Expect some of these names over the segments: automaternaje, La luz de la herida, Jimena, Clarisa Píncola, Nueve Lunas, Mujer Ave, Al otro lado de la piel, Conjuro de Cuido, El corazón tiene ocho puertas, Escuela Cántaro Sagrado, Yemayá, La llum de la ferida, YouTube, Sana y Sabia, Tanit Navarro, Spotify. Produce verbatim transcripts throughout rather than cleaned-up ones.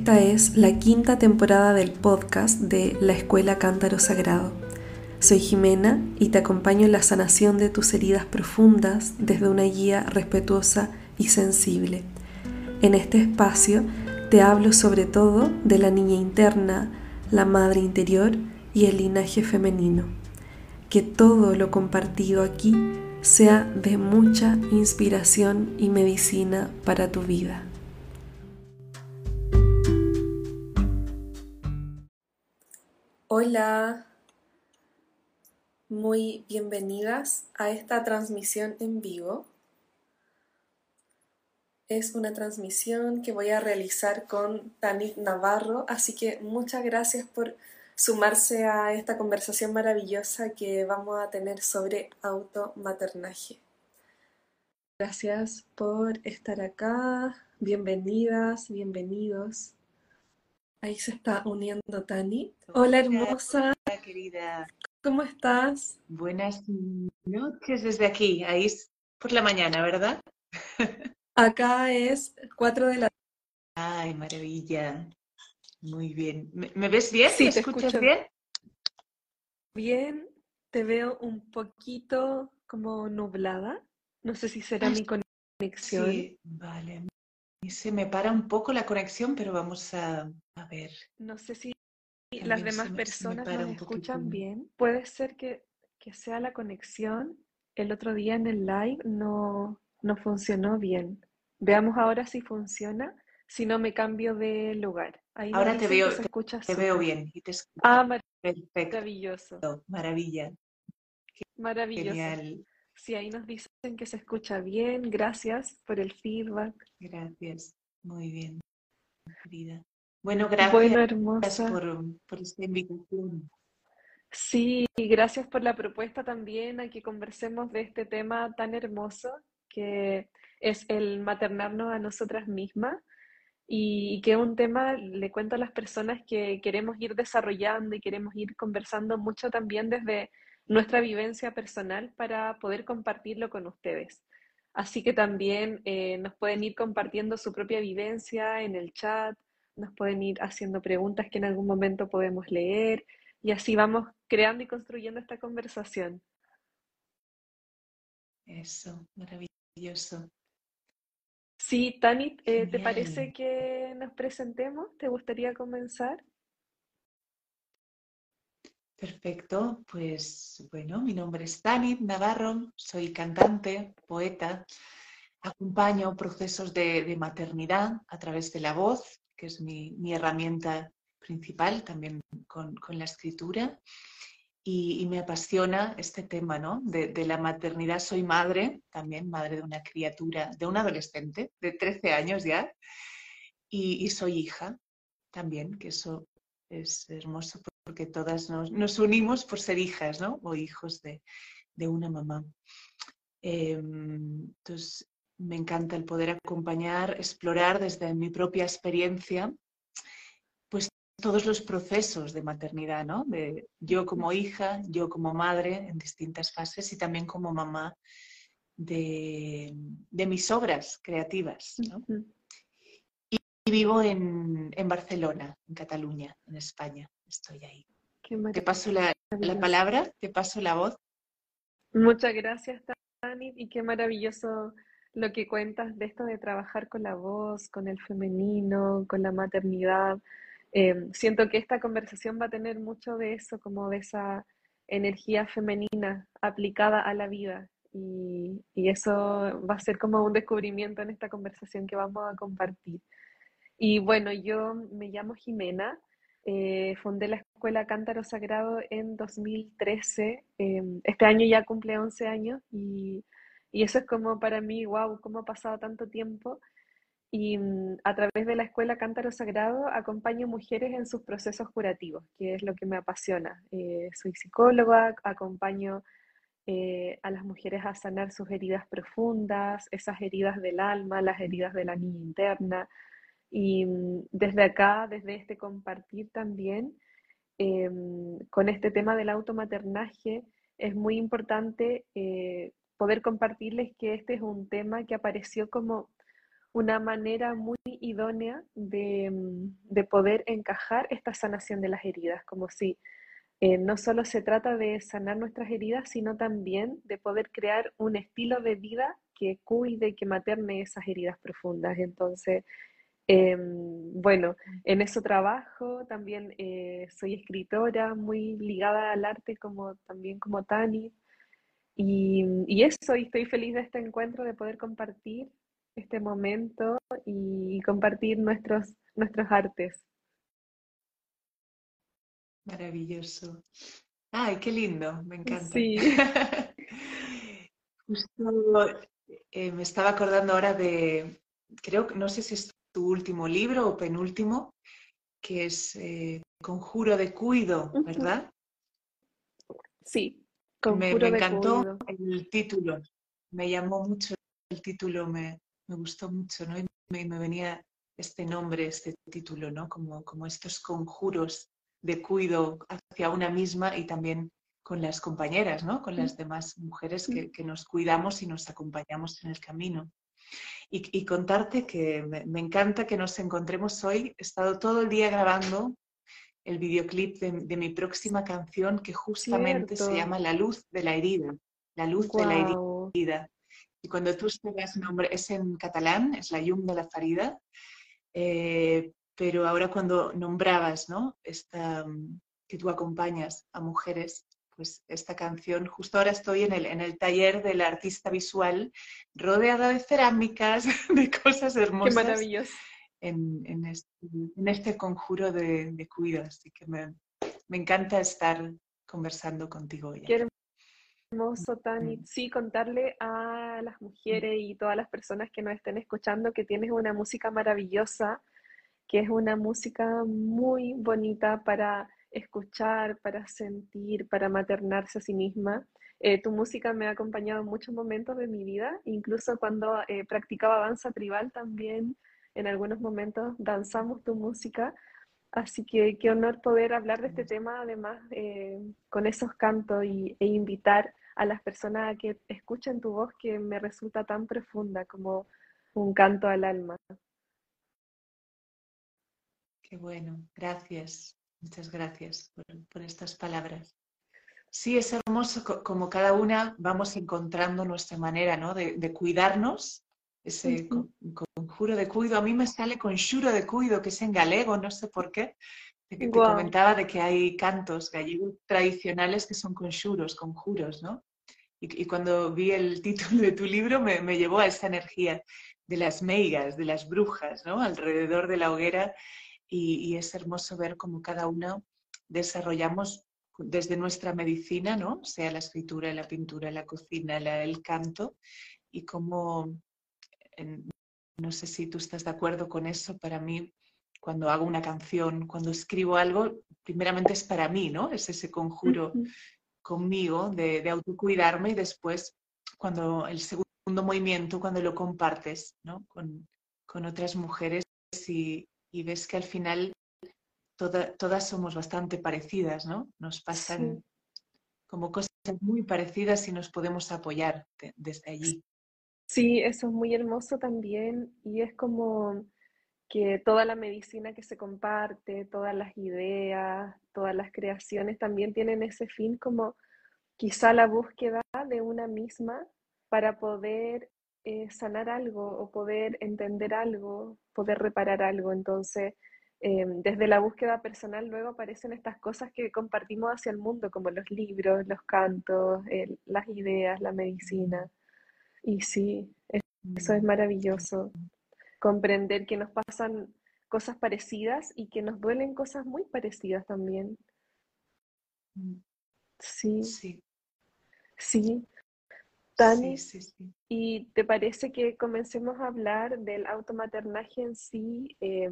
Esta es la quinta temporada del podcast de la Escuela Cántaro Sagrado. Soy Jimena y te acompaño en la sanación de tus heridas profundas desde una guía respetuosa y sensible. En este espacio te hablo sobre todo de la niña interna, la madre interior y el linaje femenino. Que todo lo compartido aquí sea de mucha inspiración y medicina para tu vida. Hola, muy bienvenidas a esta transmisión en vivo. Es una transmisión que voy a realizar con Tanit Navarro, así que muchas gracias por sumarse a esta conversación maravillosa que vamos a tener sobre automaternaje. Gracias por estar acá, bienvenidas, bienvenidos. Ahí se está uniendo Tanit. Hola, hermosa. Hola, querida. ¿Cómo estás? Buenas noches desde aquí. Ahí es por la mañana, ¿verdad? Acá es cuatro de la tarde. Ay, maravilla. Muy bien. ¿Me, me ves bien? Sí, ¿Me te escuchas escucho. bien? Bien. Te veo un poquito como nublada. No sé si será ah, mi conexión. Sí, vale. Se me para un poco la conexión, pero vamos a, a ver. No sé si También las demás me, personas me nos escuchan poquito. bien. Puede ser que, que sea la conexión. El otro día en el live no, no funcionó bien. Veamos ahora si funciona. Si no, me cambio de lugar. Ahí ahora te veo, te, te veo bien. Y te escucho. Ah, mar Perfecto. maravilloso. Maravilla. Maravilloso. Genial. Sí, ahí nos dicen que se escucha bien. Gracias por el feedback. Gracias. Muy bien, querida. Bueno, gracias, bueno, hermosa. Por, por esta invitación. Sí, gracias por la propuesta también a que conversemos de este tema tan hermoso que es el maternarnos a nosotras mismas y que es un tema, le cuento a las personas, que queremos ir desarrollando y queremos ir conversando mucho también desde nuestra vivencia personal para poder compartirlo con ustedes. Así que también eh, nos pueden ir compartiendo su propia vivencia en el chat, nos pueden ir haciendo preguntas que en algún momento podemos leer, y así vamos creando y construyendo esta conversación. Eso, maravilloso. Sí, Tanit, eh, ¿te parece que nos presentemos? ¿Te gustaría comenzar? Perfecto, pues bueno, mi nombre es Tanit Navarro, soy cantante, poeta, acompaño procesos de, de maternidad a través de la voz, que es mi, mi herramienta principal, también con, con la escritura, y, y me apasiona este tema, ¿no? De, de la maternidad. Soy madre, también madre de una criatura, de un adolescente de trece años ya, y, y soy hija también, que eso es hermoso, porque todas nos, nos unimos por ser hijas, ¿no? O hijos de, de una mamá. Eh, entonces, me encanta el poder acompañar, explorar desde mi propia experiencia, pues todos los procesos de maternidad, ¿no? De yo como hija, yo como madre en distintas fases y también como mamá de, de mis obras creativas, ¿no? Uh-huh. y, y vivo en, en Barcelona, en Cataluña, en España. Estoy ahí. Te paso la, la palabra, te paso la voz. Muchas gracias, Tanit, y qué maravilloso lo que cuentas de esto de trabajar con la voz, con el femenino, con la maternidad. Eh, siento que esta conversación va a tener mucho de eso, como de esa energía femenina aplicada a la vida. Y, y eso va a ser como un descubrimiento en esta conversación que vamos a compartir. Y bueno, yo me llamo Jimena. Eh, fundé la Escuela Cántaro Sagrado en dos mil trece, eh, este año ya cumple once años y, y eso es como para mí, wow, cómo ha pasado tanto tiempo. Y mm, a través de la Escuela Cántaro Sagrado acompaño mujeres en sus procesos curativos, que es lo que me apasiona. Eh, soy psicóloga, acompaño eh, a las mujeres a sanar sus heridas profundas, esas heridas del alma, las heridas de la niña interna. Y desde acá, desde este compartir también, eh, con este tema del automaternaje, es muy importante eh, poder compartirles que este es un tema que apareció como una manera muy idónea de, de poder encajar esta sanación de las heridas, como si eh, no solo se trata de sanar nuestras heridas, sino también de poder crear un estilo de vida que cuide, que materne esas heridas profundas. Entonces, eh, bueno, en eso trabajo, también eh, soy escritora, muy ligada al arte, como también como Tanit, y, y eso, y estoy feliz de este encuentro, de poder compartir este momento y compartir nuestros, nuestros artes. Maravilloso. Ay, qué lindo, me encanta. Sí. Justo eh, me estaba acordando ahora de, creo, no sé si es tu último libro o penúltimo, que es eh, Conjuro de Cuido, ¿verdad? Sí, Conjuro de Cuido. Me encantó el título, me llamó mucho el título, me... Me gustó mucho, ¿no? Y me, me venía este nombre, este título, ¿no? Como, como estos conjuros de cuido hacia una misma y también con las compañeras, ¿no? Con las demás mujeres que, que nos cuidamos y nos acompañamos en el camino. Y, y contarte que me, me encanta que nos encontremos hoy. He estado todo el día grabando el videoclip de, de mi próxima canción, que justamente Cierto. se llama La luz de la herida. La luz wow. de la herida. Y cuando tú estabas nombre, es en catalán, es La llum de la ferida, eh, pero ahora cuando nombrabas, ¿no? Esta, que tú acompañas a mujeres, pues esta canción, justo ahora estoy en el, en el taller del artista visual, rodeada de cerámicas, de cosas hermosas. ¡Qué maravilloso! En, en, este, en este conjuro de, de cuido, así que me, me encanta estar conversando contigo hoy. Quiero... Hermoso, Tanit. Sí, contarle a las mujeres y todas las personas que nos estén escuchando que tienes una música maravillosa, que es una música muy bonita para escuchar, para sentir, para maternarse a sí misma. Eh, tu música me ha acompañado en muchos momentos de mi vida, incluso cuando eh, practicaba danza tribal también, en algunos momentos danzamos tu música. Así que qué honor poder hablar de este tema, además, eh, con esos cantos y, e invitar a las personas a que escuchen tu voz, que me resulta tan profunda como un canto al alma. Qué bueno, gracias, muchas gracias por, por estas palabras. Sí, es hermoso como cada una vamos encontrando nuestra manera, ¿no? de, de cuidarnos. Ese conjuro de cuido, a mí me sale conjuro de cuido, que es en galego, no sé por qué. Te, te wow. comentaba de que hay cantos gallegos tradicionales que son conjuros, conjuros, ¿no? Y, y cuando vi el título de tu libro me, me llevó a esa energía de las meigas, de las brujas, ¿no? Alrededor de la hoguera, y, y es hermoso ver cómo cada una desarrollamos desde nuestra medicina, ¿no? Sea la escritura, la pintura, la cocina, la, el canto, y cómo... No sé si tú estás de acuerdo con eso. Para mí, cuando hago una canción, cuando escribo algo, primeramente es para mí, ¿no? Es ese conjuro uh-huh. conmigo de, de autocuidarme, y después, cuando el segundo movimiento, cuando lo compartes, ¿no? con, con otras mujeres y, y ves que al final toda, todas somos bastante parecidas, ¿no? Nos pasan sí. como cosas muy parecidas y nos podemos apoyar de, desde allí. Sí, eso es muy hermoso también, y es como que toda la medicina que se comparte, todas las ideas, todas las creaciones también tienen ese fin, como quizá la búsqueda de una misma para poder eh, sanar algo o poder entender algo, poder reparar algo. Entonces, eh, desde la búsqueda personal luego aparecen estas cosas que compartimos hacia el mundo, como los libros, los cantos, eh, las ideas, la medicina. Y sí, eso es maravilloso, comprender que nos pasan cosas parecidas y que nos duelen cosas muy parecidas también. Sí, sí, sí. Tanit, sí, sí, sí. ¿Y te parece que comencemos a hablar del automaternaje en sí, eh,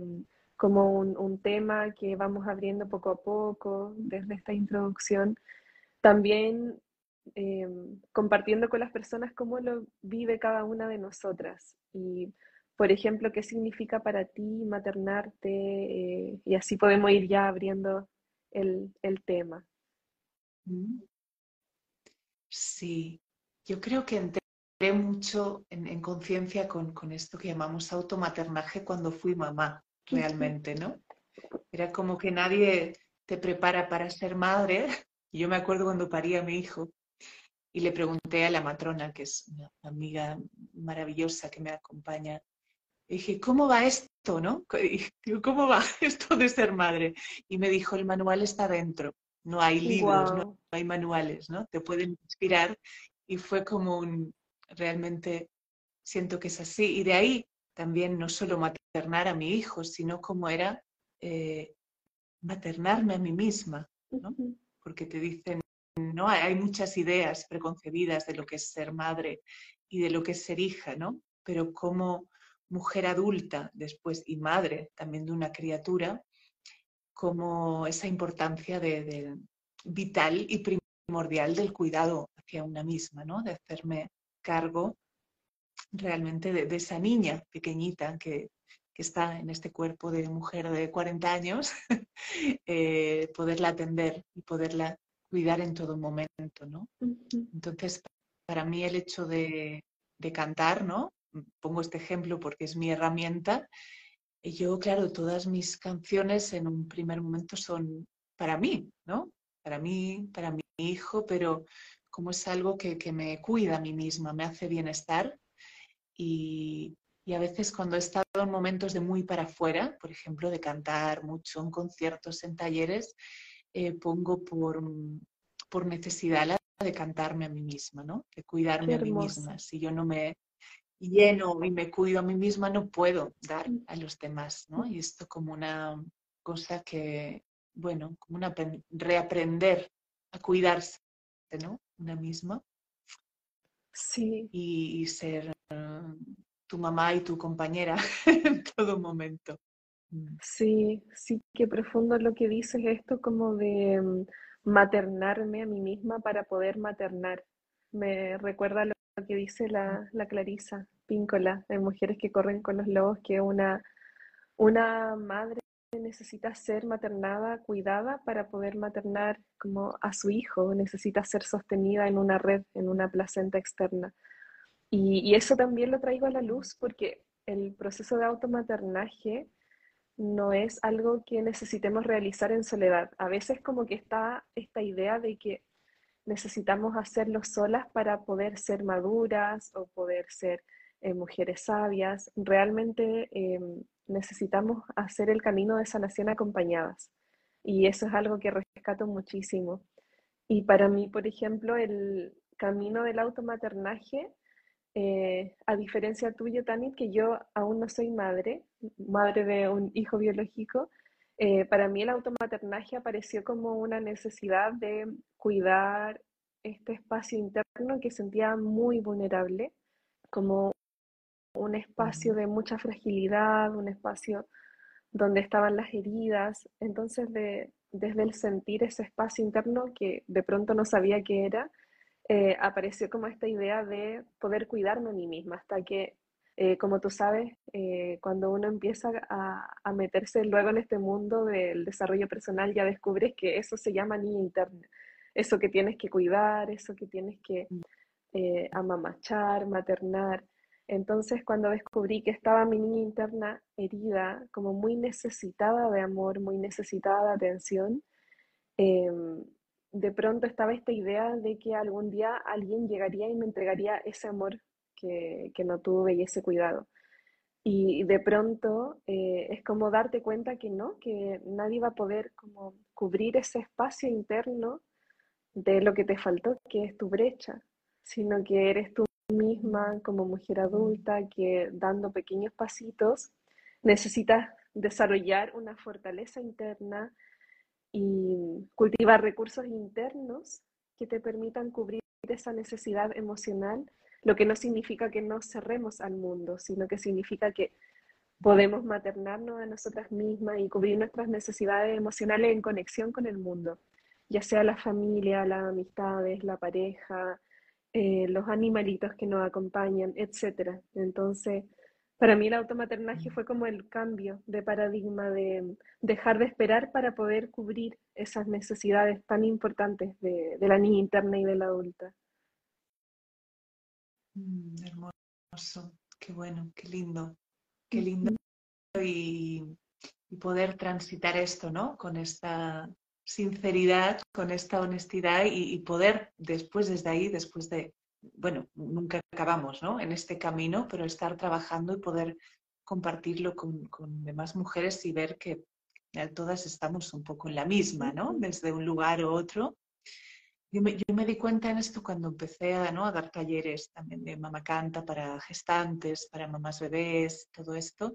como un, un tema que vamos abriendo poco a poco desde esta introducción? También... Eh, compartiendo con las personas cómo lo vive cada una de nosotras y, por ejemplo, qué significa para ti maternarte, eh, y así podemos ir ya abriendo el, el tema. Sí, yo creo que en entré mucho en, en conciencia con, con esto que llamamos automaternaje cuando fui mamá, realmente, ¿no? Era como que nadie te prepara para ser madre. Y yo me acuerdo cuando parí a mi hijo y le pregunté a la matrona, que es una amiga maravillosa que me acompaña, y dije, ¿cómo va esto, no? ¿Cómo va esto de ser madre? Y me dijo, el manual está dentro. No hay libros, wow. No hay manuales, ¿no? Te pueden inspirar. Y fue como un... Realmente siento que es así. Y de ahí también no solo maternar a mi hijo, sino como era eh, maternarme a mí misma, ¿no? Porque te dicen, no, hay muchas ideas preconcebidas de lo que es ser madre y de lo que es ser hija, ¿no? Pero como mujer adulta después y madre también de una criatura, como esa importancia de, de vital y primordial del cuidado hacia una misma, ¿no? De hacerme cargo realmente de, de esa niña pequeñita que, que está en este cuerpo de mujer de cuarenta años, eh, poderla atender y poderla cuidar en todo momento, ¿no? Entonces, para mí el hecho de, de cantar, ¿no? Pongo este ejemplo porque es mi herramienta. Y yo, claro, todas mis canciones en un primer momento son para mí, ¿no? Para mí, para mi hijo, pero como es algo que, que me cuida a mí misma, me hace bienestar. Y, y a veces cuando he estado en momentos de muy para afuera, por ejemplo, de cantar mucho en conciertos, en talleres, eh, pongo por, por necesidad la de cantarme a mí misma, ¿no? De cuidarme a mí misma. Si yo no me lleno y me cuido a mí misma, no puedo dar a los demás, ¿no? Y esto como una cosa que, bueno, como una reaprender a cuidarse, ¿no? Una misma. Sí. Y, y ser uh, tu mamá y tu compañera en todo momento. Sí, sí, qué profundo lo que dices, esto como de um, maternarme a mí misma para poder maternar. Me recuerda lo que dice la, la Clarisa Píncola, de Mujeres que corren con los lobos, que una, una madre necesita ser maternada, cuidada para poder maternar como a su hijo, necesita ser sostenida en una red, en una placenta externa. Y, y eso también lo traigo a la luz porque el proceso de automaternaje no es algo que necesitemos realizar en soledad. A veces como que está esta idea de que necesitamos hacerlo solas para poder ser maduras o poder ser eh, mujeres sabias. Realmente eh, necesitamos hacer el camino de sanación acompañadas. Y eso es algo que rescato muchísimo. Y para mí, por ejemplo, el camino del automaternaje, eh, a diferencia tuyo, Tanit, que yo aún no soy madre, madre de un hijo biológico, eh, para mí el automaternaje apareció como una necesidad de cuidar este espacio interno que sentía muy vulnerable, como un espacio de mucha fragilidad, un espacio donde estaban las heridas. Entonces, de, desde el sentir ese espacio interno que de pronto no sabía qué era, eh, apareció como esta idea de poder cuidarme a mí misma, hasta que, eh, como tú sabes, eh, cuando uno empieza a, a meterse luego en este mundo del desarrollo personal, ya descubres que eso se llama niña interna, eso que tienes que cuidar, eso que tienes que eh, amamachar, maternar. Entonces, cuando descubrí que estaba mi niña interna herida, como muy necesitada de amor, muy necesitada de atención, eh, de pronto estaba esta idea de que algún día alguien llegaría y me entregaría ese amor que, que no tuve y ese cuidado. Y de pronto eh, es como darte cuenta que no, que nadie va a poder como cubrir ese espacio interno de lo que te faltó, que es tu brecha, sino que eres tú misma como mujer adulta que dando pequeños pasitos necesitas desarrollar una fortaleza interna y cultivar recursos internos que te permitan cubrir esa necesidad emocional, lo que no significa que nos cerremos al mundo, sino que significa que podemos maternarnos a nosotras mismas y cubrir nuestras necesidades emocionales en conexión con el mundo, ya sea la familia, las amistades, la pareja, Eh, los animalitos que nos acompañan, etcétera. Entonces, para mí el automaternaje fue como el cambio de paradigma de dejar de esperar para poder cubrir esas necesidades tan importantes de, de la niña interna y de la adulta. Mm, hermoso, qué bueno, qué lindo, qué lindo. Y, y poder transitar esto, ¿no? Con esta sinceridad, con esta honestidad y, y poder después desde ahí, después de, bueno, nunca acabamos, ¿no? En este camino, pero estar trabajando y poder compartirlo con, con demás mujeres y ver que todas estamos un poco en la misma, ¿no? Desde un lugar u otro. Yo me, yo me di cuenta en esto cuando empecé a, ¿no? a dar talleres también de mamá canta para gestantes, para mamás bebés, todo esto.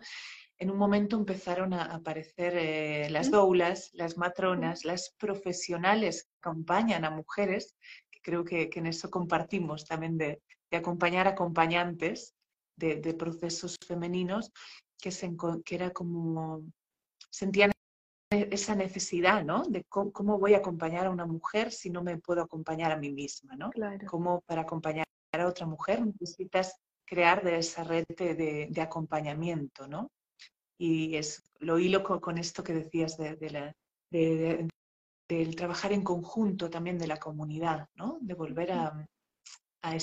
En un momento empezaron a aparecer eh, las doulas, las matronas, las profesionales que acompañan a mujeres, que creo que, que en eso compartimos también de, de acompañar acompañantes de, de procesos femeninos, que, se, que era como... sentían esa necesidad, ¿no? De cómo, cómo voy a acompañar a una mujer si no me puedo acompañar a mí misma, ¿no? Claro. Cómo para acompañar a otra mujer necesitas crear de esa red de, de acompañamiento, ¿no? Y es, lo hilo con, con esto que decías de, de la, de, de, del trabajar en conjunto también de la comunidad, ¿no? De volver a, a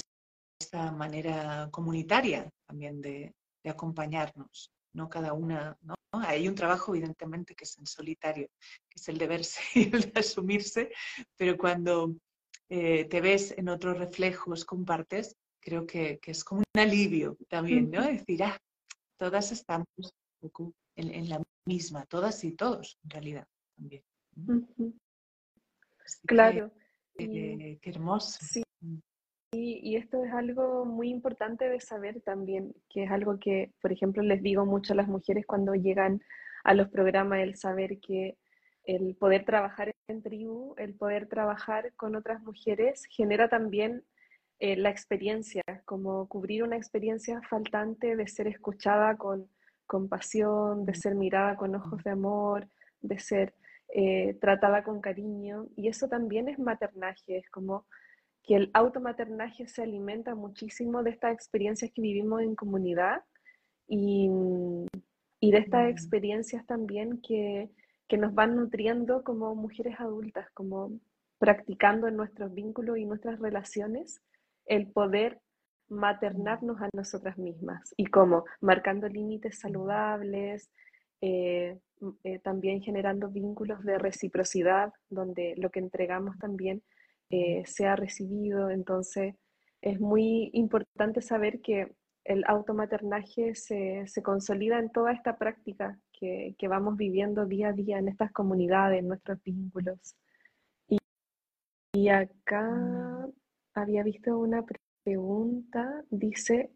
esta manera comunitaria también de, de acompañarnos, ¿no? Cada una, ¿no? Hay un trabajo evidentemente que es en solitario, que es el de verse y el de asumirse, pero cuando eh, te ves en otros reflejos, compartes, creo que, que es como un alivio también, ¿no? Es decir, ah, todas estamos un poco en, en la misma, todas y todos en realidad también. Así claro. Que, eh, qué hermoso. Sí. Y, y esto es algo muy importante de saber también, que es algo que, por ejemplo, les digo mucho a las mujeres cuando llegan a los programas, el saber que el poder trabajar en tribu, el poder trabajar con otras mujeres, genera también eh, la experiencia, como cubrir una experiencia faltante de ser escuchada con compasión, de ser mirada con ojos de amor, de ser eh, tratada con cariño, y eso también es maternaje, es como... que el automaternaje se alimenta muchísimo de estas experiencias que vivimos en comunidad y, y de estas experiencias también que, que nos van nutriendo como mujeres adultas, como practicando en nuestros vínculos y nuestras relaciones el poder maternarnos a nosotras mismas y como marcando límites saludables, eh, eh, también generando vínculos de reciprocidad donde lo que entregamos también Eh, se ha recibido, entonces es muy importante saber que el automaternaje se, se consolida en toda esta práctica que, que vamos viviendo día a día en estas comunidades, en nuestros vínculos. Y, y acá mm. había visto una pregunta, dice,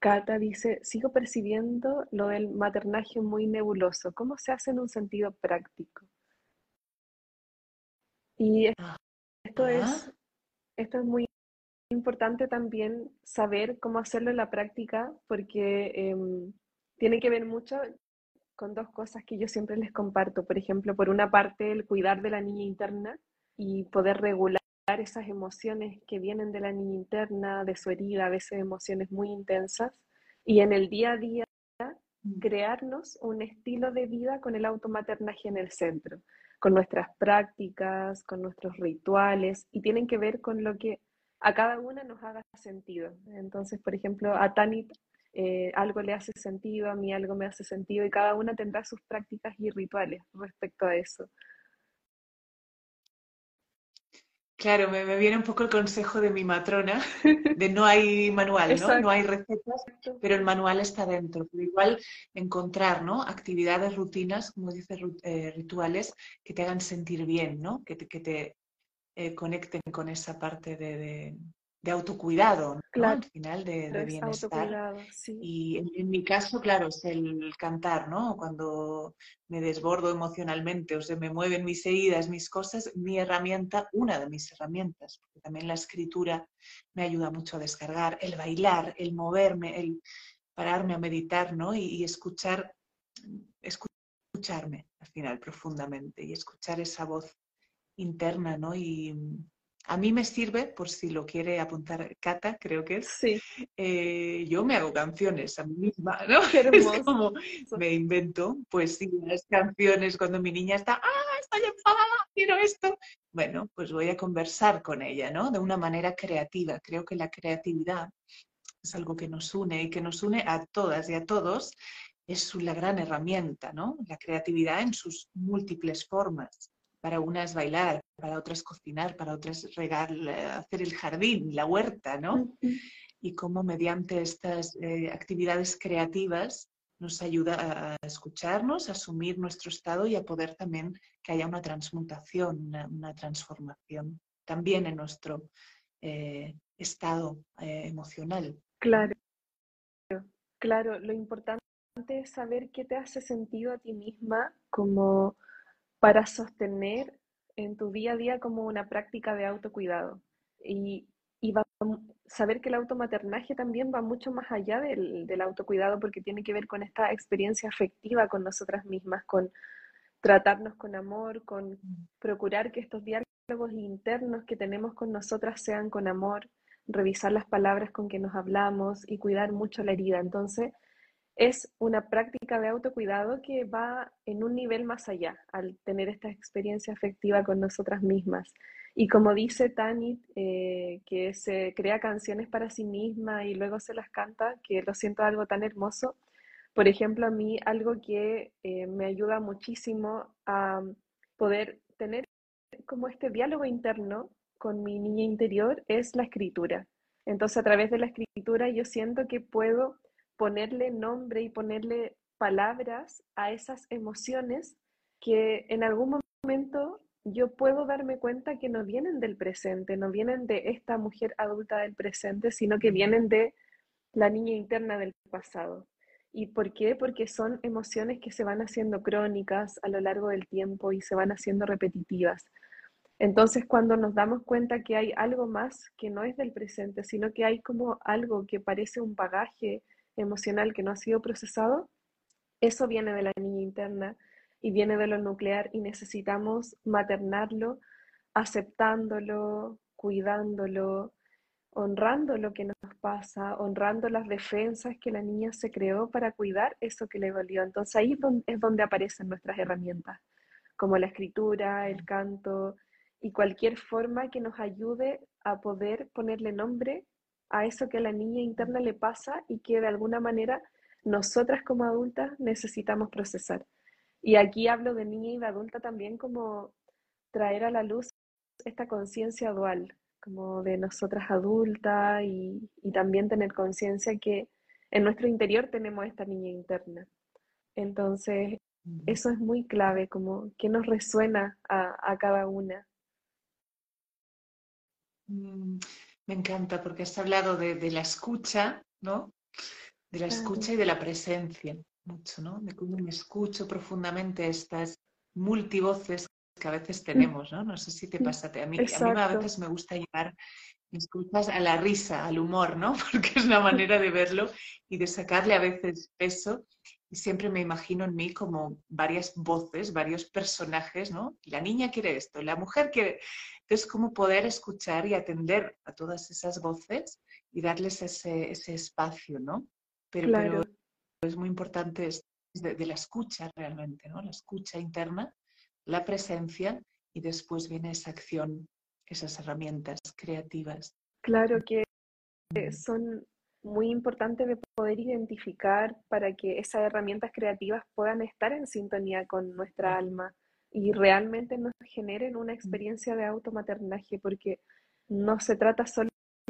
Cata dice, sigo percibiendo lo del maternaje muy nebuloso, ¿cómo se hace en un sentido práctico? Y esto es, esto es muy importante también saber cómo hacerlo en la práctica porque eh, tiene que ver mucho con dos cosas que yo siempre les comparto. Por ejemplo, por una parte el cuidar de la niña interna y poder regular esas emociones que vienen de la niña interna, de su herida, a veces emociones muy intensas. Y en el día a día crearnos un estilo de vida con el automaternaje en el centro, con nuestras prácticas, con nuestros rituales, y tienen que ver con lo que a cada una nos haga sentido. Entonces, por ejemplo, a Tanit eh, algo le hace sentido, a mí algo me hace sentido, y cada una tendrá sus prácticas y rituales respecto a eso. Claro, me, me viene un poco el consejo de mi matrona, de no hay manual, ¿no? No hay recetas, pero el manual está dentro. Pero igual encontrar, ¿no? Actividades, rutinas, como dices, eh, rituales, que te hagan sentir bien, ¿no? Que te, que te eh, conecten con esa parte de, de, de autocuidado, ¿no? Claro. Al final, de, de bienestar. Sí. Y en, en mi caso, claro, es el cantar, ¿no? Cuando me desbordo emocionalmente, o se me mueven mis heridas, mis cosas, mi herramienta, una de mis herramientas, porque también la escritura me ayuda mucho a descargar, el bailar, el moverme, el pararme a meditar, ¿no? Y, y escuchar, escucharme al final profundamente y escuchar esa voz interna, ¿no? Y, A mí me sirve, por si lo quiere apuntar Cata, creo que es. Sí. Eh, yo me hago canciones a mí misma, ¿no? Es como, me invento poesías, canciones, cuando mi niña está, ¡ah, estoy enfadada, quiero esto! Bueno, pues voy a conversar con ella, ¿no? De una manera creativa. Creo que la creatividad es algo que nos une y que nos une a todas y a todos. Es la gran herramienta, ¿no? La creatividad en sus múltiples formas. Para unas bailar, para otras cocinar, para otras regar, hacer el jardín, la huerta, ¿no? Y cómo mediante estas eh, actividades creativas nos ayuda a escucharnos, a asumir nuestro estado y a poder también que haya una transmutación, una, una transformación también en nuestro eh, estado eh, emocional. Claro, claro. Lo importante es saber qué te hace sentido a ti misma como... para sostener en tu día a día como una práctica de autocuidado. Y, y va, saber que el automaternaje también va mucho más allá del, del autocuidado, porque tiene que ver con esta experiencia afectiva con nosotras mismas, con tratarnos con amor, con procurar que estos diálogos internos que tenemos con nosotras sean con amor, revisar las palabras con que nos hablamos y cuidar mucho la herida. Entonces, es una práctica de autocuidado que va en un nivel más allá, al tener esta experiencia afectiva con nosotras mismas. Y como dice Tanit, eh, que se crea canciones para sí misma y luego se las canta, que lo siento algo tan hermoso. Por ejemplo, a mí algo que eh, me ayuda muchísimo a poder tener como este diálogo interno con mi niña interior es la escritura. Entonces, a través de la escritura yo siento que puedo ponerle nombre y ponerle palabras a esas emociones que en algún momento yo puedo darme cuenta que no vienen del presente, no vienen de esta mujer adulta del presente, sino que vienen de la niña interna del pasado. ¿Y por qué? Porque son emociones que se van haciendo crónicas a lo largo del tiempo y se van haciendo repetitivas. Entonces, cuando nos damos cuenta que hay algo más que no es del presente, sino que hay como algo que parece un bagaje emocional que no ha sido procesado, eso viene de la niña interna y viene de lo nuclear, y necesitamos maternarlo, aceptándolo, cuidándolo, honrando lo que nos pasa, honrando las defensas que la niña se creó para cuidar eso que le dolió. Entonces ahí es donde aparecen nuestras herramientas, como la escritura, el canto y cualquier forma que nos ayude a poder ponerle nombre a eso que a la niña interna le pasa y que de alguna manera nosotras como adultas necesitamos procesar. Y aquí hablo de niña y de adulta también, como traer a la luz esta conciencia dual, como de nosotras adultas, y, y también tener conciencia que en nuestro interior tenemos esta niña interna. Entonces eso es muy clave, como que nos resuena a, a cada una. Mm. Me encanta, porque has hablado de, de la escucha, ¿no? De la escucha y de la presencia, mucho, ¿no? De cómo me escucho profundamente estas multivoces que a veces tenemos, ¿no? No sé si te pasa. A mí, a mí a veces me gusta llevar mis culpas a la risa, al humor, ¿no? Porque es una manera de verlo y de sacarle a veces peso. Y siempre me imagino en mí como varias voces, varios personajes, ¿no? La niña quiere esto, la mujer quiere... Entonces, cómo poder escuchar y atender a todas esas voces y darles ese, ese espacio, ¿no? Pero, claro. Pero es muy importante de, de la escucha realmente, ¿no? La escucha interna, la presencia, y después viene esa acción, esas herramientas creativas. Claro que son... muy importante de poder identificar para que esas herramientas creativas puedan estar en sintonía con nuestra alma y realmente nos generen una experiencia de automaternaje, porque no se trata solo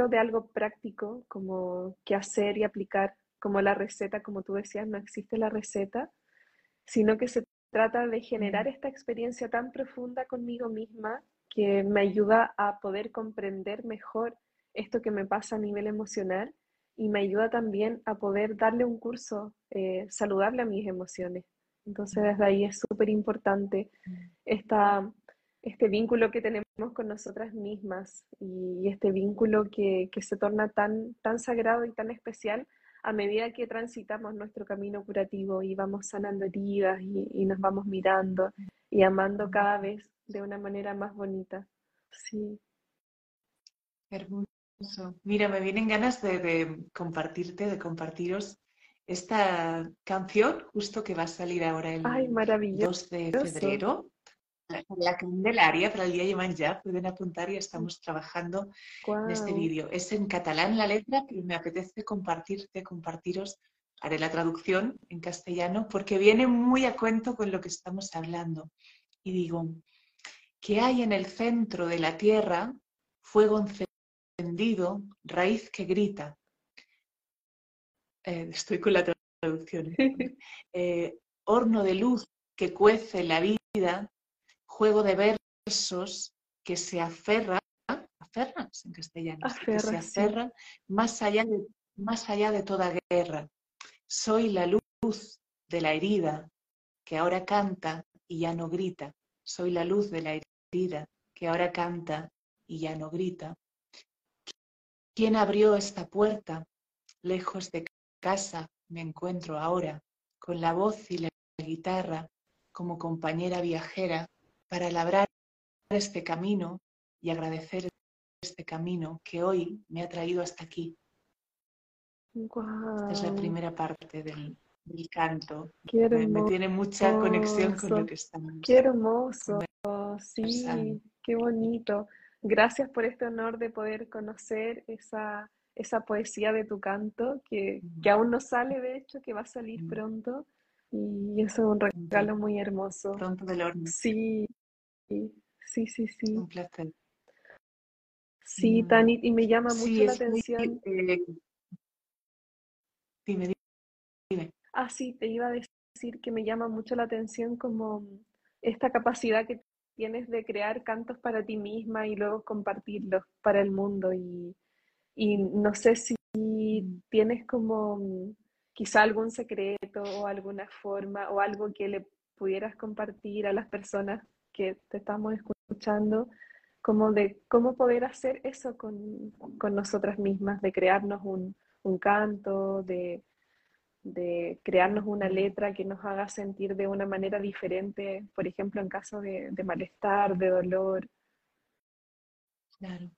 de algo práctico como que hacer y aplicar como la receta, como tú decías, no existe la receta, sino que se trata de generar esta experiencia tan profunda conmigo misma que me ayuda a poder comprender mejor esto que me pasa a nivel emocional. Y me ayuda también a poder darle un curso eh, saludable a mis emociones. Entonces, desde ahí es súper importante este vínculo que tenemos con nosotras mismas y este vínculo que, que se torna tan, tan sagrado y tan especial a medida que transitamos nuestro camino curativo y vamos sanando heridas y, y nos vamos mirando y amando cada vez de una manera más bonita. Sí. Hermoso. Mira, me vienen ganas de, de compartirte, de compartiros esta canción, justo que va a salir ahora el Ay, dos de febrero. La, la Candelaria, para el día Yemanyá, pueden apuntar y estamos trabajando wow. en este vídeo. Es en catalán la letra, pero me apetece compartirte, compartiros. Haré la traducción en castellano porque viene muy a cuento con lo que estamos hablando. Y digo, que hay en el centro de la tierra fuego encendido, raíz que grita. Eh, estoy con la traducción. ¿eh? Eh, horno de luz que cuece la vida, juego de versos que se aferra, aferras en castellano, aferra, que se aferra sí. más allá de, más allá de toda guerra. Soy la luz de la herida que ahora canta y ya no grita. Soy la luz de la herida que ahora canta y ya no grita. ¿Quién abrió esta puerta? Lejos de casa me encuentro ahora, con la voz y la guitarra como compañera viajera para labrar este camino y agradecer este camino que hoy me ha traído hasta aquí. Wow. Esta es la primera parte del, del canto. Qué me, me tiene mucha conexión con lo que estamos. Qué hermoso, sí, qué bonito. Gracias por este honor de poder conocer esa, esa poesía de tu canto, que, que aún no sale, de hecho, que va a salir pronto. Y eso es un regalo muy hermoso. Pronto del horno. Sí, sí, sí, sí. Un placer. Sí, Tanit, y me llama mucho sí, la atención. Muy, eh, Dime, dime. Ah, sí, te iba a decir que me llama mucho la atención como esta capacidad que tienes de crear cantos para ti misma y luego compartirlos para el mundo. Y, y no sé si tienes como quizá algún secreto o alguna forma o algo que le pudieras compartir a las personas que te estamos escuchando, como de cómo poder hacer eso con, con nosotras mismas, de crearnos un... un canto, de, de crearnos una letra que nos haga sentir de una manera diferente, por ejemplo, en caso de, de malestar, de dolor. Claro.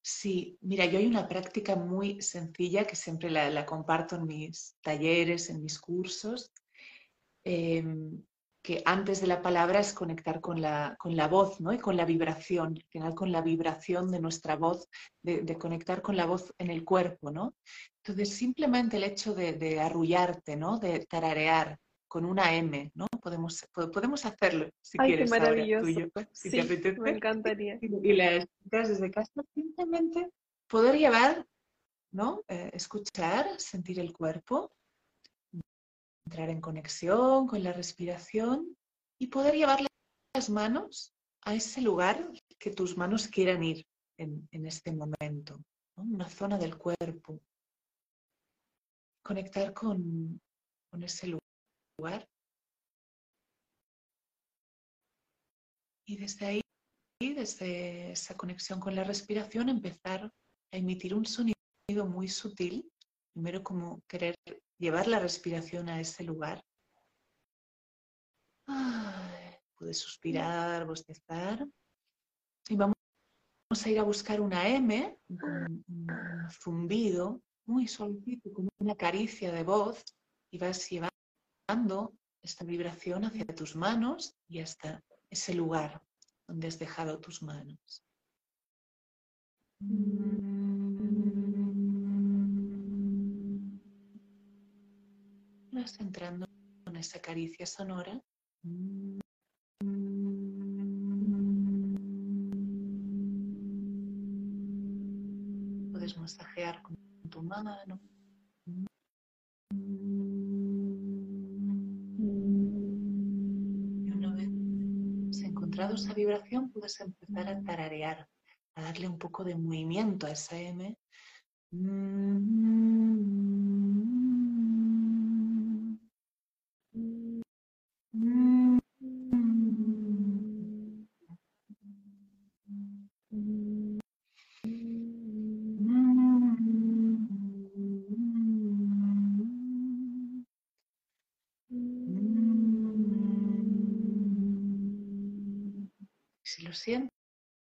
Sí, mira, yo hay una práctica muy sencilla que siempre la, la comparto en mis talleres, en mis cursos, eh, que antes de la palabra es conectar con la, con la voz, ¿no? Y con la vibración, al final con la vibración de nuestra voz, de, de conectar con la voz en el cuerpo, ¿no? Entonces simplemente el hecho de, de arrullarte, ¿no? De tararear con una M, ¿no? Podemos, podemos hacerlo si Ay, quieres. Ay, qué maravilloso. Ahora, tú y yo, si sí, te apetece. Me encantaría. Y, y las chicas desde casa, simplemente poder llevar, ¿no? Eh, escuchar, sentir el cuerpo, entrar en conexión con la respiración y poder llevar las manos a ese lugar que tus manos quieran ir en, en este momento, ¿no? Una zona del cuerpo. Conectar con, con ese lugar. Y desde ahí, desde esa conexión con la respiración, empezar a emitir un sonido muy sutil, primero como querer llevar la respiración a ese lugar. Ay, puedes suspirar, bostezar. Y vamos a ir a buscar una M, un, un zumbido muy suavecito, como una caricia de voz. Y vas llevando esta vibración hacia tus manos y hasta ese lugar donde has dejado tus manos. Entrando con esa caricia sonora. Puedes masajear con tu mano. Y una vez encontrado esa vibración, puedes empezar a tararear, a darle un poco de movimiento a esa M.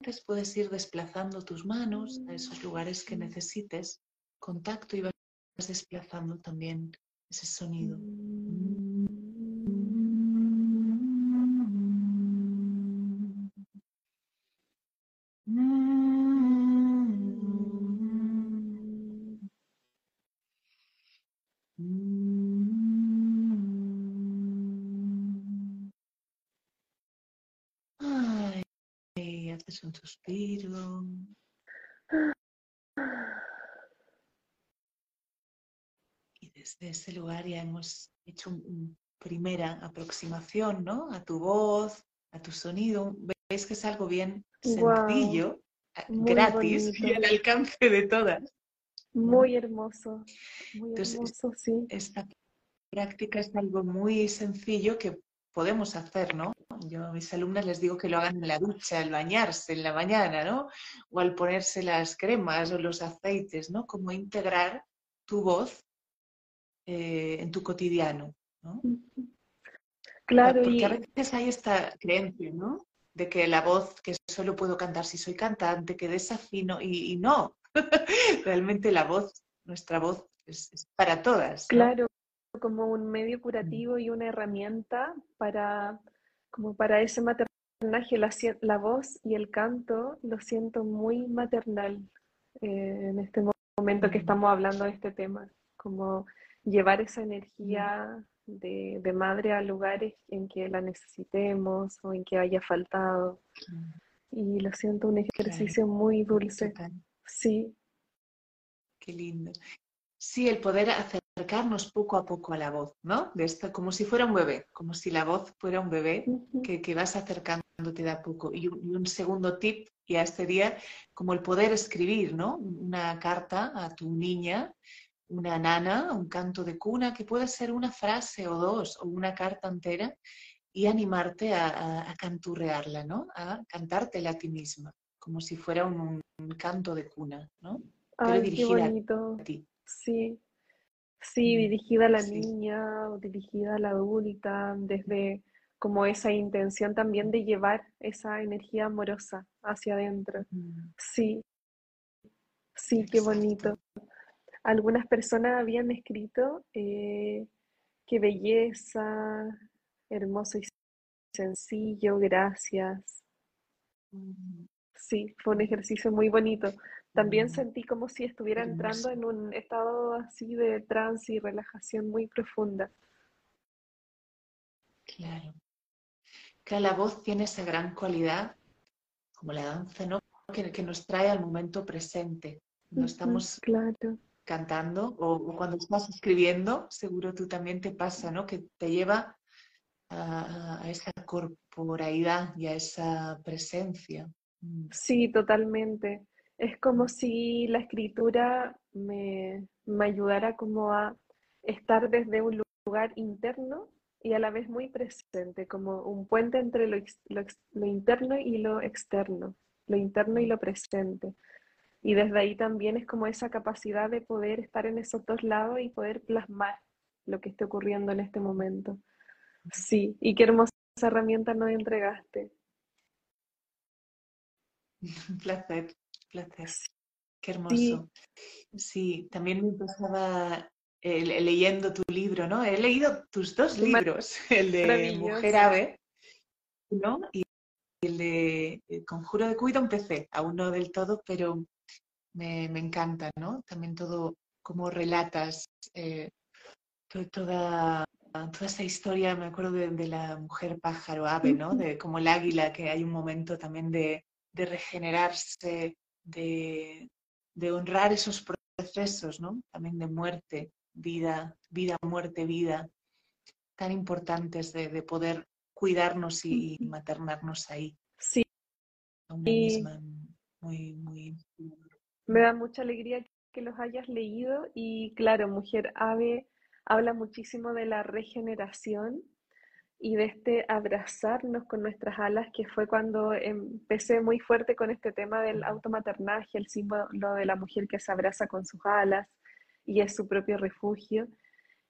Entonces puedes ir desplazando tus manos a esos lugares que necesites contacto y vas desplazando también ese sonido. Un suspiro. Y desde ese lugar ya hemos hecho una primera aproximación, ¿no? A tu voz, a tu sonido. Ves que es algo bien sencillo, wow, gratis bonito. Y al alcance de todas. Muy hermoso. Muy Entonces, hermoso, sí. Esta práctica es algo muy sencillo que podemos hacer, ¿no? Yo a mis alumnas les digo que lo hagan en la ducha, al bañarse en la mañana, ¿no? O al ponerse las cremas o los aceites, ¿no? Como integrar tu voz eh, en tu cotidiano, ¿no? Claro. Porque y... a veces hay esta creencia, ¿no? De que la voz, que solo puedo cantar si soy cantante, que desafino, y, y no. Realmente la voz, nuestra voz es, es para todas, ¿no? Claro. Como un medio curativo y una herramienta para, como para ese maternaje, la, la voz y el canto lo siento muy maternal eh, en este momento que estamos hablando de este tema, como llevar esa energía de, de madre a lugares en que la necesitemos o en que haya faltado, y lo siento un ejercicio claro. muy dulce. Sí. Qué lindo. Sí, el poder hacer acercarnos poco a poco a la voz, ¿no? De esta, como si fuera un bebé, como si la voz fuera un bebé que, que vas acercándote de a poco. Y un, y un segundo tip ya sería como el poder escribir, ¿no? Una carta a tu niña, una nana, un canto de cuna, que puede ser una frase o dos o una carta entera, y animarte a, a, a canturrearla, ¿no? A cantártela a ti misma, como si fuera un, un canto de cuna, ¿no? Pero ay, dirigida a ti. Sí. Sí, dirigida a la sí. niña o dirigida a la adulta, desde como esa intención también de llevar esa energía amorosa hacia adentro. Mm. Sí, sí, qué Exacto. bonito. Algunas personas habían escrito eh, qué belleza, hermoso y sencillo, gracias. Mm. Sí, fue un ejercicio muy bonito. También sentí como si estuviera entrando en un estado así de trance y relajación muy profunda. Claro. Que la voz tiene esa gran cualidad, como la danza, ¿no? Que, que nos trae al momento presente. No estamos claro. cantando o cuando estás escribiendo, seguro tú también te pasa, ¿no? Que te lleva a, a esa corporalidad y a esa presencia. Sí, totalmente. Es como si la escritura me, me ayudara como a estar desde un lugar interno y a la vez muy presente, como un puente entre lo, lo, lo interno y lo externo, lo interno y lo presente. Y desde ahí también es como esa capacidad de poder estar en esos dos lados y poder plasmar lo que esté ocurriendo en este momento. Sí, y qué hermosa herramienta nos entregaste. Un placer. Placer. Qué hermoso. Sí, sí también me pasaba eh, leyendo tu libro, ¿no? He leído tus dos libros, el de Mujer Ave, ¿no? Y el de Conjuro de Cuido empecé, aún no del todo, pero me, me encanta, ¿no? También todo, cómo relatas eh, toda, toda esa historia, me acuerdo de, de la mujer pájaro ave, ¿no? De como el águila, que hay un momento también de, de regenerarse. De, de honrar esos procesos, ¿no? También de muerte, vida, vida, muerte, vida, tan importantes de, de poder cuidarnos y, y maternarnos ahí. Sí. A una misma, muy, muy... Me da mucha alegría que los hayas leído y claro, Mujer Ave habla muchísimo de la regeneración y de este abrazarnos con nuestras alas, que fue cuando empecé muy fuerte con este tema del automaternaje, el símbolo de la mujer que se abraza con sus alas y es su propio refugio.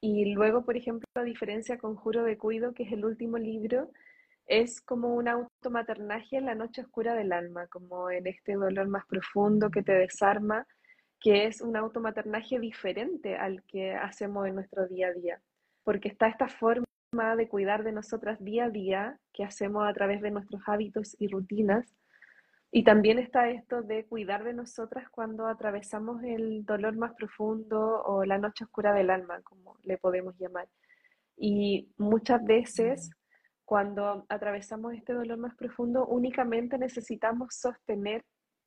Y luego, por ejemplo, a diferencia con Conjuro de Cuido, que es el último libro, es como un automaternaje en la noche oscura del alma, como en este dolor más profundo que te desarma, que es un automaternaje diferente al que hacemos en nuestro día a día, porque está esta forma de cuidar de nosotras día a día, que hacemos a través de nuestros hábitos y rutinas, y también está esto de cuidar de nosotras cuando atravesamos el dolor más profundo o la noche oscura del alma, como le podemos llamar. Y muchas veces, cuando atravesamos este dolor más profundo, únicamente necesitamos sostener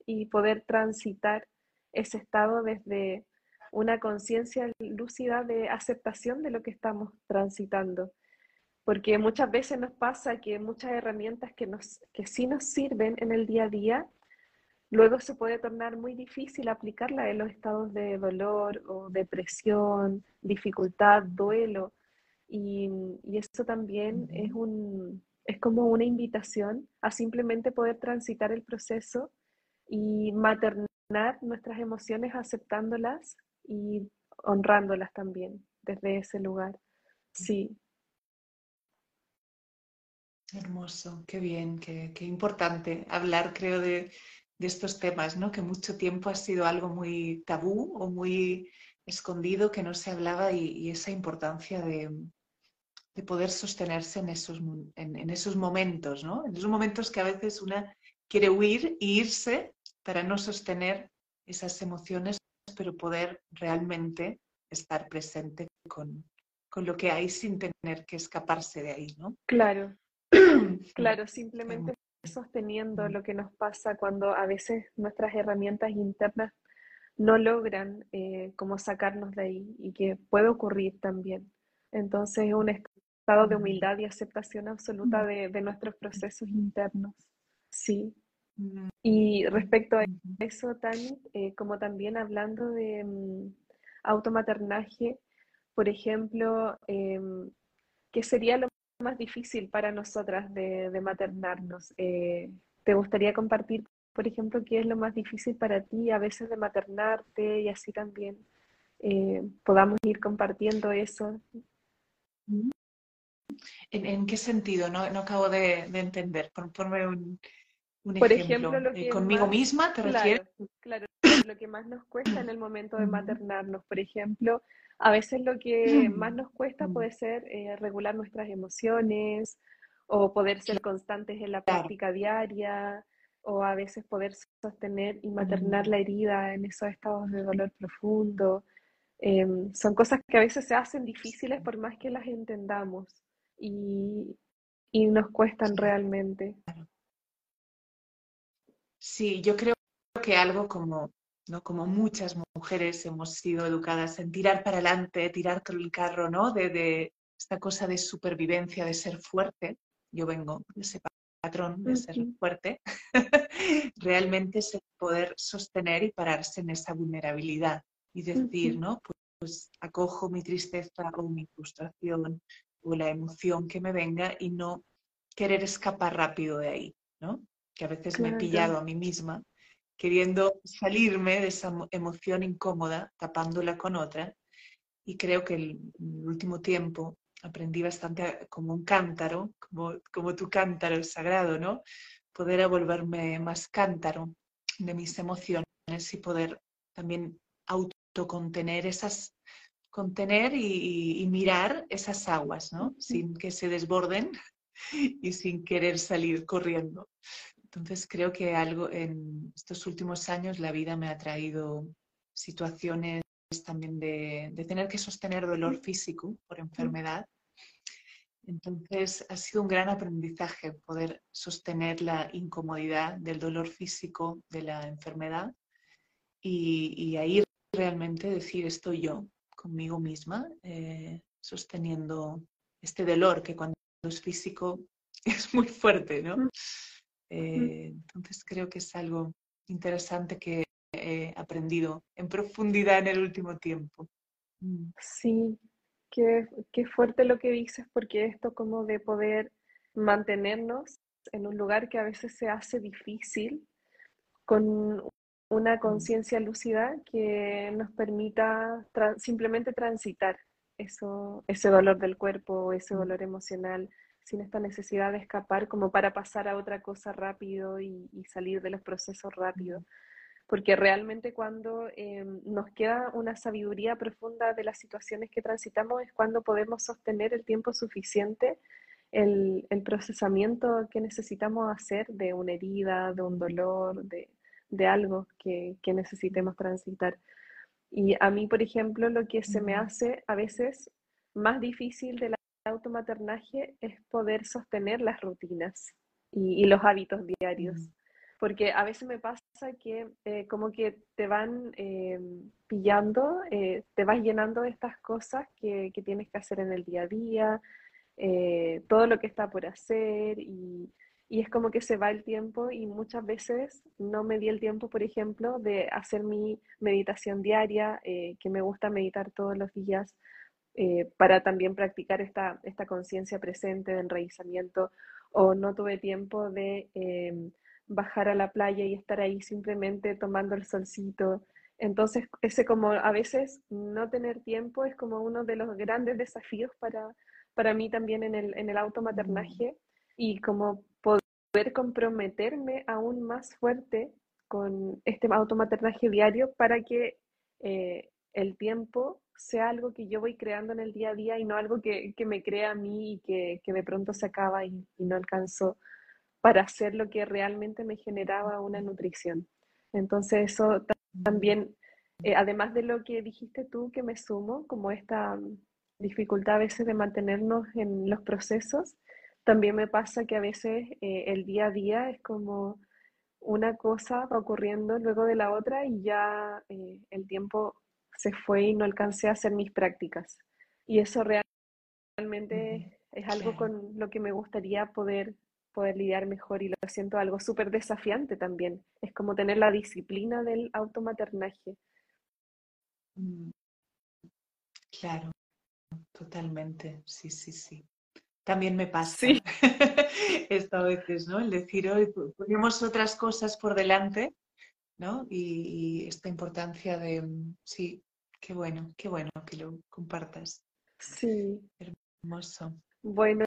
y poder transitar ese estado desde una conciencia lúcida de aceptación de lo que estamos transitando. Porque muchas veces nos pasa que muchas herramientas que, nos, que sí nos sirven en el día a día, luego se puede tornar muy difícil aplicarla en los estados de dolor o depresión, dificultad, duelo. Y, y eso también es, un, es como una invitación a simplemente poder transitar el proceso y maternar nuestras emociones aceptándolas y honrándolas también desde ese lugar. Sí. Hermoso, qué bien, qué, qué importante hablar, creo, de, de estos temas, ¿no? Que mucho tiempo ha sido algo muy tabú o muy escondido, que no se hablaba, y, y esa importancia de, de poder sostenerse en esos, en, en esos momentos, ¿no? En esos momentos que a veces una quiere huir e irse para no sostener esas emociones, pero poder realmente estar presente con, con lo que hay sin tener que escaparse de ahí, ¿no? Claro. Claro, simplemente sosteniendo lo que nos pasa cuando a veces nuestras herramientas internas no logran eh, como sacarnos de ahí, y que puede ocurrir también. Entonces es un estado de humildad y aceptación absoluta de, de nuestros procesos internos. Sí. Y respecto a eso, Tanit, eh, como también hablando de um, automaternaje, por ejemplo, eh, ¿qué sería lo más difícil para nosotras de, de maternarnos? Eh, ¿te gustaría compartir, por ejemplo, qué es lo más difícil para ti a veces de maternarte, y así también eh, podamos ir compartiendo eso? ¿En, en qué sentido? No, no acabo de, de entender. Ponme un, un por ejemplo, ejemplo lo que eh, conmigo más, misma, ¿te claro, refieres? Claro, lo que más nos cuesta en el momento de maternarnos, por ejemplo. A veces lo que más nos cuesta puede ser eh, regular nuestras emociones, o poder ser constantes en la práctica diaria, o a veces poder sostener y maternar la herida en esos estados de dolor profundo. Eh, son cosas que a veces se hacen difíciles por más que las entendamos, y, y nos cuestan realmente. Sí, yo creo que algo como... ¿no? Como muchas mujeres hemos sido educadas en tirar para adelante, tirar con el carro, ¿no? De, de esta cosa de supervivencia, de ser fuerte. Yo vengo de ese patrón de ser fuerte. Realmente es el poder sostener y pararse en esa vulnerabilidad y decir, ¿no? Pues, pues acojo mi tristeza o mi frustración o la emoción que me venga, y no querer escapar rápido de ahí, ¿no? Que a veces claro. me he pillado a mí misma queriendo salirme de esa emoción incómoda, tapándola con otra. Y creo que el, el último tiempo aprendí bastante a, como un cántaro, como, como tu cántaro, el sagrado, ¿no? Poder volverme más cántaro de mis emociones y poder también autocontener esas, contener y, y, y mirar esas aguas, ¿no? Sin que se desborden y sin querer salir corriendo. Entonces creo que algo en estos últimos años la vida me ha traído situaciones también de, de tener que sostener dolor físico por enfermedad. Entonces ha sido un gran aprendizaje poder sostener la incomodidad del dolor físico de la enfermedad, y, y ahí realmente decir estoy yo conmigo misma eh, sosteniendo este dolor que cuando es físico es muy fuerte, ¿no? Eh, entonces creo que es algo interesante que he aprendido en profundidad en el último tiempo. Sí, qué, qué fuerte lo que dices, porque esto como de poder mantenernos en un lugar que a veces se hace difícil, con una conciencia lúcida que nos permita tra- simplemente transitar eso, ese dolor del cuerpo, ese dolor emocional, sin esta necesidad de escapar como para pasar a otra cosa rápido y, y salir de los procesos rápido. Porque realmente cuando eh, nos queda una sabiduría profunda de las situaciones que transitamos es cuando podemos sostener el tiempo suficiente el, el procesamiento que necesitamos hacer de una herida, de un dolor, de, de algo que, que necesitemos transitar. Y a mí, por ejemplo, lo que se me hace a veces más difícil del automaternaje es poder sostener las rutinas y, y los hábitos diarios. Mm. Porque a veces me pasa que eh, como que te van eh, pillando, eh, te vas llenando de estas cosas que, que tienes que hacer en el día a día, eh, todo lo que está por hacer, y, y es como que se va el tiempo, y muchas veces no me di el tiempo, por ejemplo, de hacer mi meditación diaria, eh, que me gusta meditar todos los días, eh, para también practicar esta, esta conciencia presente de enraizamiento, o no tuve tiempo de... Eh, bajar a la playa y estar ahí simplemente tomando el solcito. Entonces, ese como a veces no tener tiempo es como uno de los grandes desafíos para, para mí también en el, en el automaternaje, y como poder comprometerme aún más fuerte con este automaternaje diario para que eh, el tiempo sea algo que yo voy creando en el día a día y no algo que, que me crea a mí y que, que de pronto se acaba y, y no alcanzo para hacer lo que realmente me generaba una nutrición. Entonces eso también, eh, además de lo que dijiste tú, que me sumo, como esta dificultad a veces de mantenernos en los procesos, también me pasa que a veces eh, el día a día es como una cosa va ocurriendo luego de la otra y ya eh, el tiempo se fue y no alcancé a hacer mis prácticas. Y eso real, realmente es algo con lo que me gustaría poder poder lidiar mejor, y lo siento algo súper desafiante también. Es como tener la disciplina del automaternaje. Claro, totalmente, sí, sí, sí. También me pasa. Sí. Esto a veces, ¿no? El decir, hoy ponemos otras cosas por delante, ¿no? Y, y esta importancia de, sí, qué bueno, qué bueno que lo compartas. Sí. Hermoso. Bueno,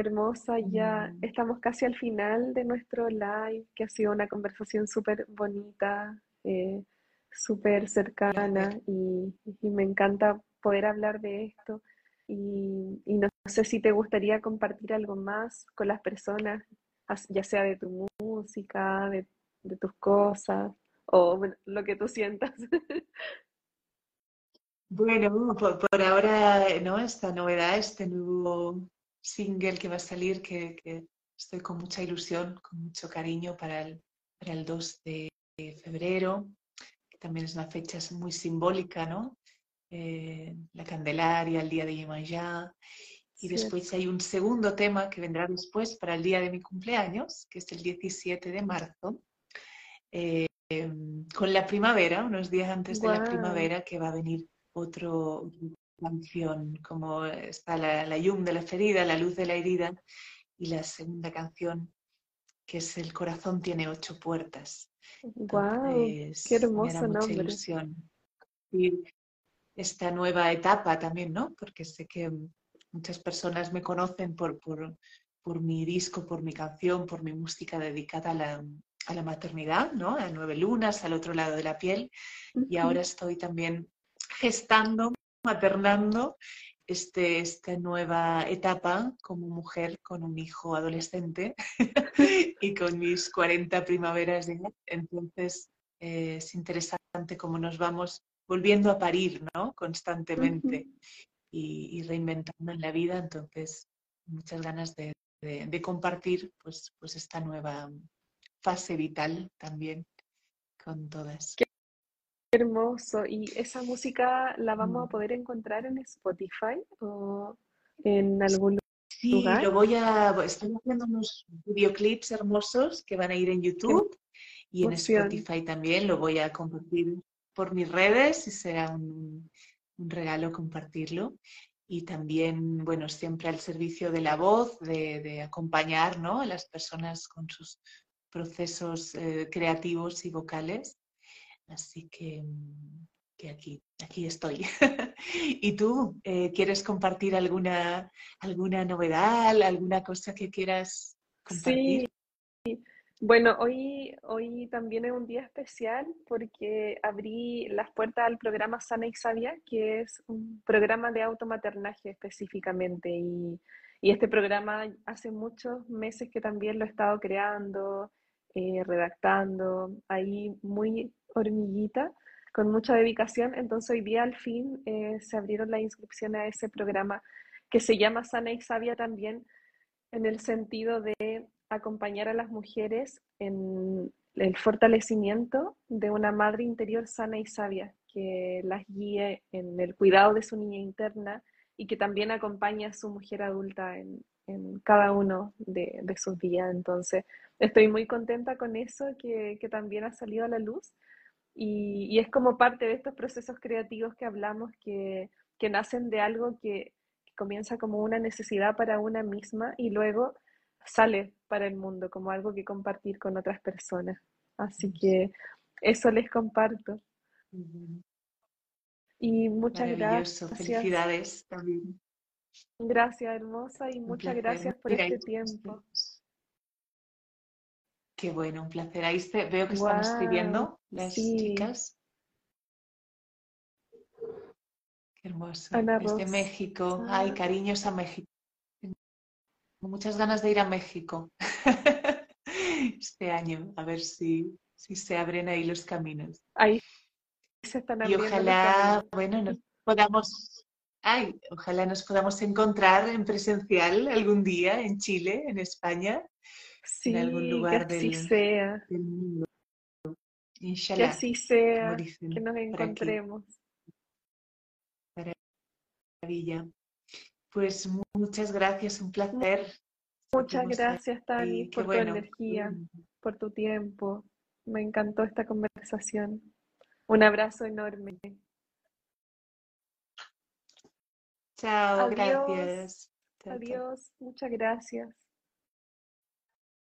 hermosa, ya estamos casi al final de nuestro live, que ha sido una conversación súper bonita, eh, súper cercana, y, y me encanta poder hablar de esto. Y, y no sé si te gustaría compartir algo más con las personas, ya sea de tu música, de, de tus cosas, o bueno, lo que tú sientas. Bueno, por, por ahora, ¿no? Esta novedad, este nuevo single que va a salir, que, que estoy con mucha ilusión, con mucho cariño para el, para el dos de febrero, que también es una fecha muy simbólica, ¿no? Eh, la Candelaria, el día de Yemayá, y sí, después hay un segundo tema que vendrá después para el día de mi cumpleaños, que es el diecisiete de marzo, eh, con la primavera, unos días antes wow. de la primavera, que va a venir otro canción, como está la, la llum de la ferida, la luz de la herida, y la segunda canción, que es El corazón tiene ocho puertas. ¡Guau! Wow, ¡qué hermoso nombre! Me da mucha ilusión. Y esta nueva etapa también, ¿no? Porque sé que muchas personas me conocen por, por, por mi disco, por mi canción, por mi música dedicada a la, a la maternidad, ¿no? A Nueve Lunas, Al Otro Lado de la Piel, uh-huh. y ahora estoy también gestando, maternando este, esta nueva etapa como mujer con un hijo adolescente y con mis cuarenta primaveras de edad. Entonces eh, es interesante cómo nos vamos volviendo a parir, ¿no? Constantemente uh-huh. y, y reinventando en la vida. Entonces muchas ganas de, de, de compartir pues, pues esta nueva fase vital también con todas. ¿Qué? Hermoso. ¿Y esa música la vamos a poder encontrar en Spotify o en algún sí, lugar? Sí, lo voy a... Estoy haciendo unos videoclips hermosos que van a ir en YouTube y en Spotify también. Lo voy a compartir por mis redes y será un, un regalo compartirlo. Y también, bueno, siempre al servicio de la voz, de, de acompañar, ¿no? a las personas con sus procesos eh, creativos y vocales. Así que que aquí, aquí estoy. ¿Y tú eh, quieres compartir alguna, alguna novedad, alguna cosa que quieras compartir? Sí. Bueno, hoy, hoy también es un día especial porque abrí las puertas al programa Sana y Sabia, que es un programa de automaternaje específicamente. Y, y este programa hace muchos meses que también lo he estado creando, eh, redactando, ahí muy hormiguita, con mucha dedicación. Entonces hoy día al fin eh, se abrieron las inscripciones a ese programa que se llama Sana y Sabia también, en el sentido de acompañar a las mujeres en el fortalecimiento de una madre interior sana y sabia, que las guíe en el cuidado de su niña interna y que también acompañe a su mujer adulta en, en cada uno de, de sus días. Entonces estoy muy contenta con eso, que, que también ha salido a la luz, y, y es como parte de estos procesos creativos que hablamos, que, que nacen de algo que, que comienza como una necesidad para una misma y luego sale para el mundo como algo que compartir con otras personas. Así que eso les comparto. Uh-huh. Y muchas gracias. Felicidades también. Gracias, hermosa, y muchas gracias por Mira, este tiempo. Qué bueno, un placer. Ahí te, veo que wow, están escribiendo las sí. chicas. Qué hermoso. Ana Desde Ross. México. Ah. Ay, cariños a México. Muchas ganas de ir a México este año, a ver si, si se abren ahí los caminos. Ahí se están abriendo. Y ojalá, bueno, nos podamos, ay, ojalá nos podamos encontrar en presencial algún día en Chile, en España, sí, en algún lugar que así del, sea. del mundo. Inshallah, que así sea, dicen, que nos encontremos. Maravilla. Pues muchas gracias, un placer. Muchas gracias, Tani, por tu bueno. energía, por tu tiempo. Me encantó esta conversación. Un abrazo enorme. Chao, Adiós. gracias. Chao, Adiós, chao. Muchas gracias.